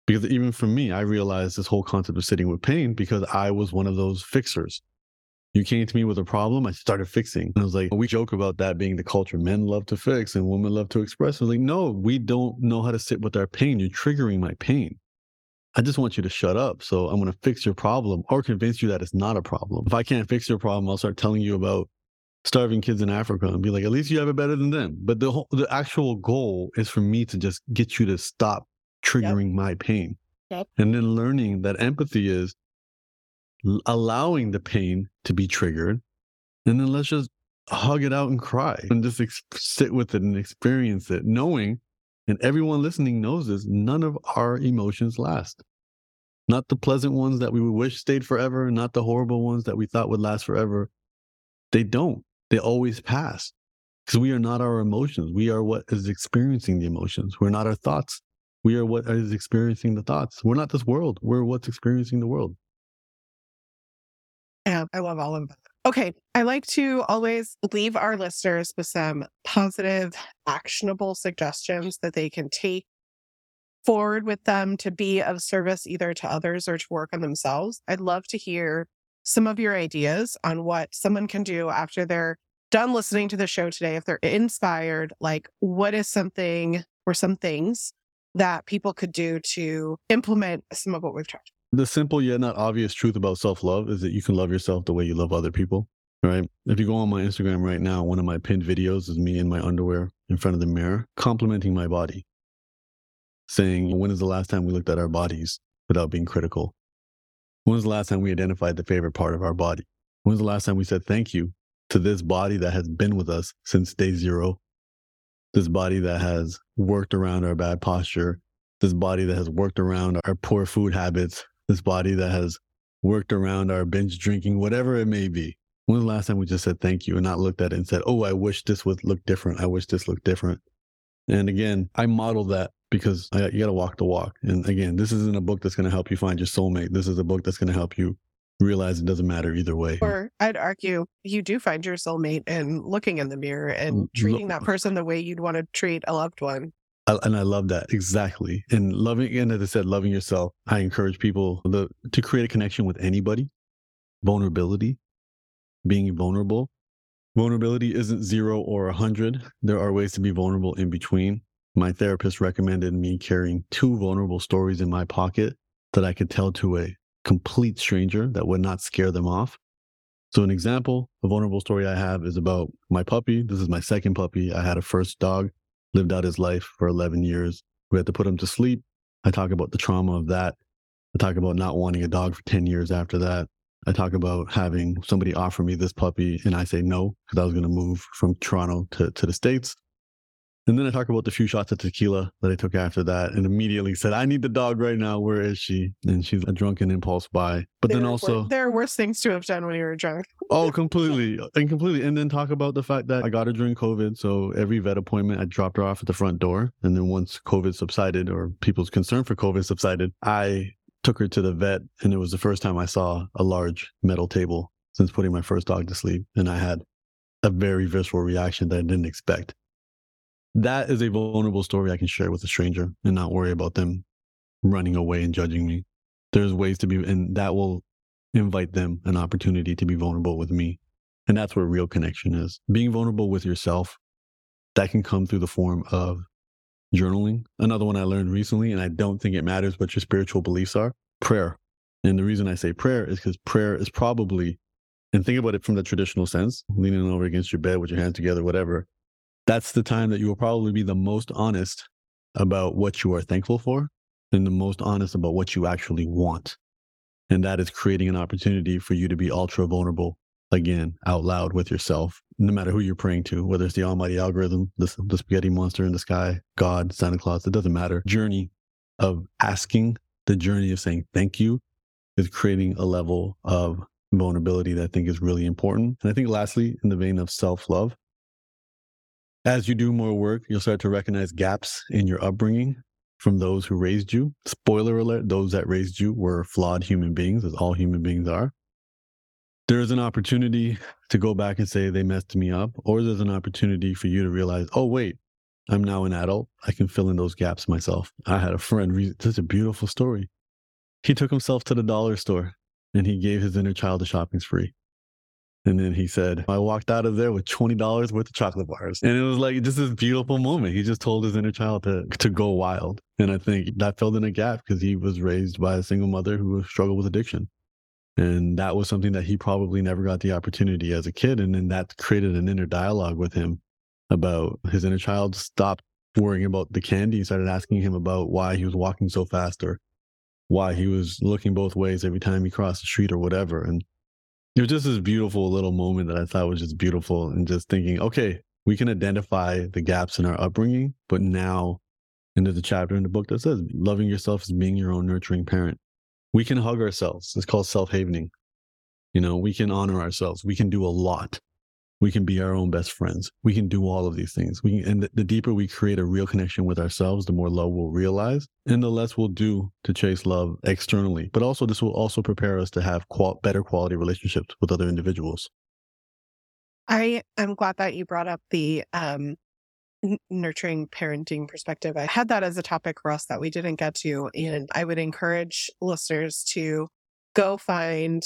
Because even for me, I realized this whole concept of sitting with pain because I was one of those fixers. You came to me with a problem, I started fixing. And I was like, we joke about that being the culture. Men love to fix and women love to express. I was like, no, we don't know how to sit with our pain. You're triggering my pain. I just want you to shut up. So I'm going to fix your problem or convince you that it's not a problem. If I can't fix your problem, I'll start telling you about starving kids in Africa and be like, at least you have it better than them. But the actual goal is for me to just get you to stop triggering my pain. Yep. And then learning that empathy is allowing the pain to be triggered. And then let's just hug it out and cry and just sit with it and experience it, knowing, and everyone listening knows this, none of our emotions last. Not the pleasant ones that we would wish stayed forever, not the horrible ones that we thought would last forever. They don't. They always pass because we are not our emotions. We are what is experiencing the emotions. We're not our thoughts. We are what is experiencing the thoughts. We're not this world. We're what's experiencing the world. Yeah, I love all of them. Okay. I like to always leave our listeners with some positive, actionable suggestions that they can take forward with them to be of service either to others or to work on themselves. I'd love to hear some of your ideas on what someone can do after they're done listening to the show today. If they're inspired, like what is something or some things that people could do to implement some of what we've talked about? The simple yet not obvious truth about self-love is that you can love yourself the way you love other people, right? If you go on my Instagram right now, one of my pinned videos is me in my underwear in front of the mirror, complimenting my body, saying, when is the last time we looked at our bodies without being critical? When was the last time we identified the favorite part of our body? When was the last time we said thank you to this body that has been with us since day zero? This body that has worked around our bad posture, this body that has worked around our poor food habits, this body that has worked around our binge drinking, whatever it may be. When was the last time we just said thank you and not looked at it and said, oh, I wish this would look different. I wish this looked different. And again, I model that because you got to walk the walk. And again, this isn't a book that's going to help you find your soulmate. This is a book that's going to help you realize it doesn't matter either way. Or I'd argue you do find your soulmate in looking in the mirror and treating that person the way you'd want to treat a loved one. And I love that. Exactly. And loving, and as I said, loving yourself, I encourage people to create a connection with anybody. Vulnerability, being vulnerable. Vulnerability isn't 0 or 100. There are ways to be vulnerable in between. My therapist recommended me carrying 2 vulnerable stories in my pocket that I could tell to a complete stranger that would not scare them off. So an example, a vulnerable story I have is about my puppy. This is my second puppy. I had a first dog, lived out his life for 11 years. We had to put him to sleep. I talk about the trauma of that. I talk about not wanting a dog for 10 years after that. I talk about having somebody offer me this puppy and I say no, because I was going to move from Toronto to the States. And then I talk about the few shots of tequila that I took after that and immediately said, I need the dog right now. Where is she? And she's a drunken impulse buy. But then also... there are worse things to have done when you were drunk. Oh, completely. And then talk about the fact that I got her during COVID. So every vet appointment, I dropped her off at the front door. And then once COVID subsided or people's concern for COVID subsided, I took her to the vet. And it was the first time I saw a large metal table since putting my first dog to sleep. And I had a very visceral reaction that I didn't expect. That is a vulnerable story I can share with a stranger and not worry about them running away and judging me. There's ways to be, and that will invite them an opportunity to be vulnerable with me. And that's where real connection is. Being vulnerable with yourself, that can come through the form of journaling. Another one I learned recently, and I don't think it matters what your spiritual beliefs are, prayer. And the reason I say prayer is because prayer is probably, and think about it from the traditional sense, leaning over against your bed with your hands together, whatever. That's the time that you will probably be the most honest about what you are thankful for and the most honest about what you actually want. And that is creating an opportunity for you to be ultra vulnerable, again, out loud with yourself, no matter who you're praying to, whether it's the almighty algorithm, the spaghetti monster in the sky, God, Santa Claus, it doesn't matter. Journey of asking, the journey of saying thank you is creating a level of vulnerability that I think is really important. And I think lastly, in the vein of self-love, as you do more work, you'll start to recognize gaps in your upbringing from those who raised you. Spoiler alert, those that raised you were flawed human beings, as all human beings are. There is an opportunity to go back and say, they messed me up, or there's an opportunity for you to realize, oh, wait, I'm now an adult. I can fill in those gaps myself. I had a friend, such a beautiful story. He took himself to the dollar store and he gave his inner child the shopping spree. And then he said, I walked out of there with $20 worth of chocolate bars. And it was like just this beautiful moment. He just told his inner child to go wild. And I think that filled in a gap because he was raised by a single mother who struggled with addiction. And that was something that he probably never got the opportunity as a kid. And then that created an inner dialogue with him about his inner child stopped worrying about the candy and started asking him about why he was walking so fast or why he was looking both ways every time he crossed the street or whatever. And it was just this beautiful little moment that I thought was just beautiful and just thinking, okay, we can identify the gaps in our upbringing, but now, and there's a chapter in the book that says, loving yourself is being your own nurturing parent. We can hug ourselves. It's called self-havening. You know, we can honor ourselves. We can do a lot. We can be our own best friends. We can do all of these things. And the deeper we create a real connection with ourselves, the more love we'll realize and the less we'll do to chase love externally. But also this will also prepare us to have better quality relationships with other individuals. I am glad that you brought up the nurturing parenting perspective. I had that as a topic for us that we didn't get to. And I would encourage listeners to go find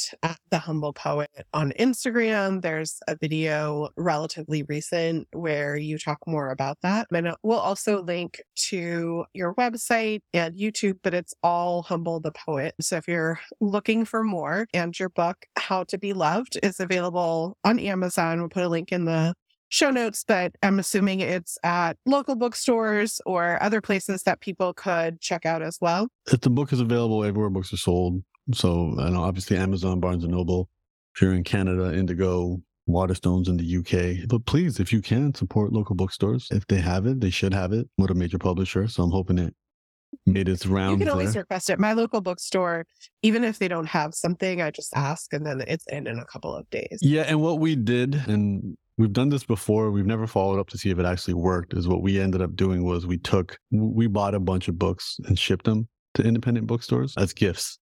The Humble Poet on Instagram. There's a video relatively recent where you talk more about that. And we'll also link to your website and YouTube, but it's all Humble the Poet. So if you're looking for more, and your book, How to Be Loved, is available on Amazon. We'll put a link in the show notes, but I'm assuming it's at local bookstores or other places that people could check out as well. If the book is available everywhere books are sold. So, I know obviously Amazon, Barnes & Noble, if you're in Canada, Indigo, Waterstones in the UK. But please, if you can, support local bookstores. If they have it, they should have it with a major publisher. So I'm hoping it made its rounds. You can always request it. My local bookstore, even if they don't have something, I just ask and then it's in a couple of days. Yeah, and what we did, and we've done this before, we've never followed up to see if it actually worked, is what we ended up doing was we bought a bunch of books and shipped them to independent bookstores as gifts.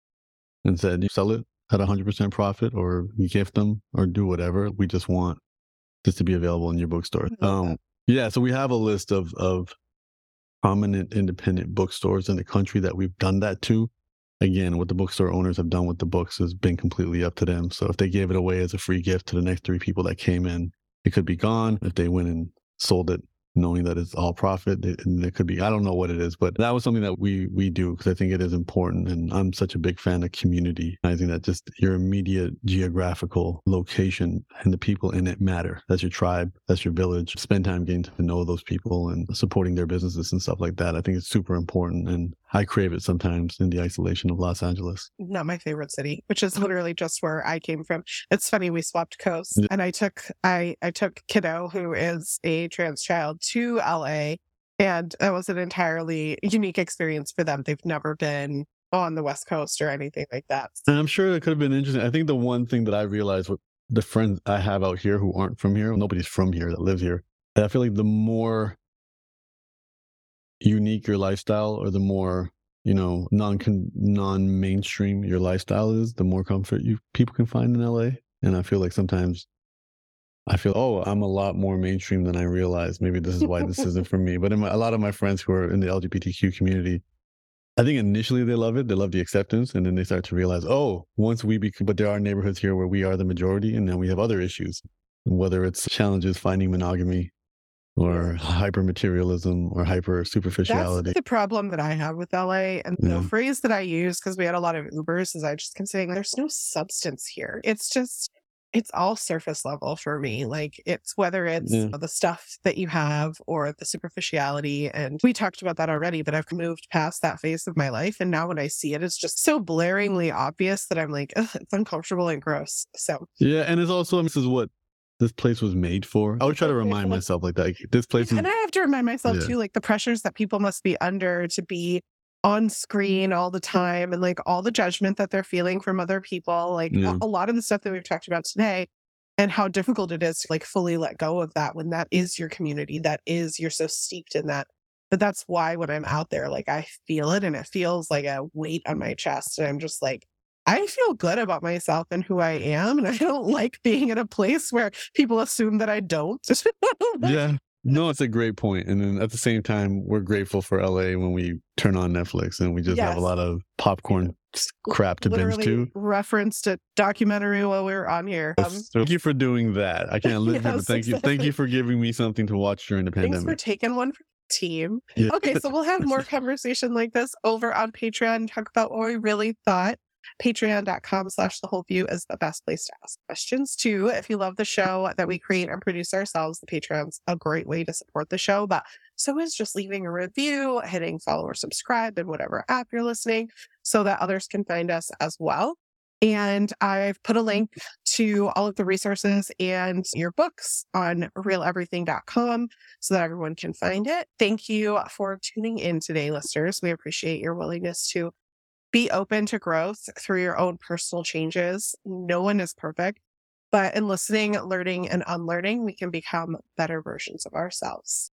And said, you sell it at 100% profit or you gift them or do whatever. We just want this to be available in your bookstore. Yeah, so we have a list of prominent independent bookstores in the country that we've done that to. Again, what the bookstore owners have done with the books has been completely up to them. So if they gave it away as a free gift to the next 3 people that came in, it could be gone. If they went and sold it, knowing that it's all profit, and it could be, I don't know what it is, but that was something that we do because I think it is important. And I'm such a big fan of community. I think that just your immediate geographical location and the people in it matter. That's your tribe, that's your village. Spend time getting to know those people and supporting their businesses and stuff like that. I think it's super important. And I crave it sometimes in the isolation of Los Angeles. Not my favorite city, which is literally just where I came from. It's funny, we swapped coasts, and I took kiddo, who is a trans child, to LA, and that was an entirely unique experience for them. They've never been on the West Coast or anything like that. And I'm sure it could have been interesting. I think the one thing that I realized with the friends I have out here who aren't from here, nobody's from here that lives here, I feel like the more unique your lifestyle or the more, you know, non-mainstream your lifestyle is, the more comfort people can find in LA. And I feel like sometimes I feel, oh, I'm a lot more mainstream than I realized. Maybe this is why this isn't for me. But a lot of my friends who are in the LGBTQ community, I think initially they love it. They love the acceptance. And then they start to realize, oh, but there are neighborhoods here where we are the majority. And then we have other issues, whether it's challenges finding monogamy or hyper materialism or hyper superficiality. That's the problem that I have with LA. And the phrase that I use, because we had a lot of Ubers, is I just kept saying, there's no substance here. It's all surface level for me. Like it's whether it's the stuff that you have or the superficiality. And we talked about that already, but I've moved past that phase of my life. And now when I see it, it's just so blaringly obvious that I'm like, it's uncomfortable and gross. So yeah. And it's also, this is what this place was made for. I would try to remind myself like that. Like, this place. And I have to remind myself too, like the pressures that people must be under to be on screen all the time and like all the judgment that they're feeling from other people, like a lot of the stuff that we've talked about today and how difficult it is to like fully let go of that when that is your community, you're so steeped in that. But that's why when I'm out there, like I feel it and it feels like a weight on my chest. And I'm just like, I feel good about myself and who I am. And I don't like being in a place where people assume that I don't. Yeah, no, it's a great point. And then at the same time, we're grateful for LA when we turn on Netflix and we just have a lot of popcorn crap to binge to. Referenced a documentary while we were on here. Thank you for doing that. I can't live here, but thank you. Thank you for giving me something to watch during the pandemic. Thanks for taking one for the team. Yeah. Okay, so we'll have more conversation like this over on Patreon and talk about what we really thought. Patreon.com/thewholeview is the best place to ask questions too. If you love the show that we create and produce ourselves, the Patreon's a great way to support the show, but so is just leaving a review, hitting follow or subscribe in whatever app you're listening so that others can find us as well. And I've put a link to all of the resources and your books on realeverything.com so that everyone can find it. Thank you for tuning in today, listeners. We appreciate your willingness to be open to growth through your own personal changes. No one is perfect, but in listening, learning, and unlearning, we can become better versions of ourselves.